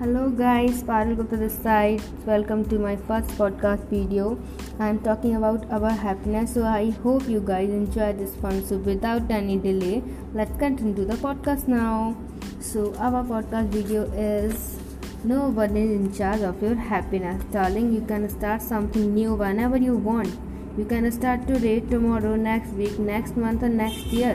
Hello guys, Parul Gupta this side. Welcome to my first podcast video. I am talking about our happiness, so I hope you guys enjoy this one. So without any delay, let's continue to the podcast now. So our podcast video is no one is in charge of your happiness. Darling, you can start something new whenever you want. You can start today, tomorrow, next week, next month, and next year.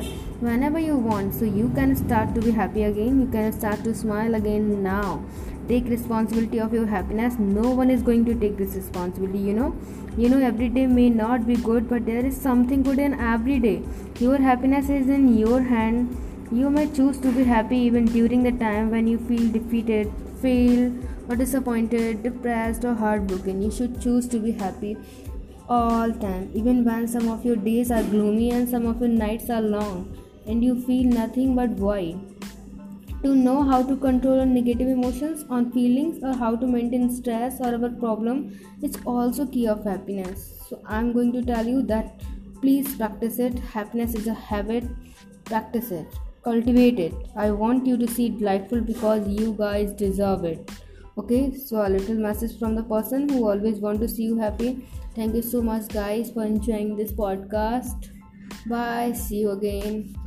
Whenever you want. So you can start to be happy again. You can start to smile again now. Take responsibility of your happiness. No one is going to take this responsibility, you know every day may not be good, but there is something good in every day. Your happiness is in your hand. You may choose to be happy even during the time when you feel defeated, fail, or disappointed, depressed, or heartbroken. You should choose to be happy all time, even when some of your days are gloomy and some of your nights are long and you feel nothing but void. To know how to control our negative emotions, on feelings, or how to maintain stress or our problem is also key of happiness. So I'm going to tell you that please practice it. Happiness is a habit. Practice it. Cultivate it. I want you to see it delightful because you guys deserve it. Okay, so a little message from the person who always wants to see you happy. Thank you so much guys for enjoying this podcast. Bye. See you again.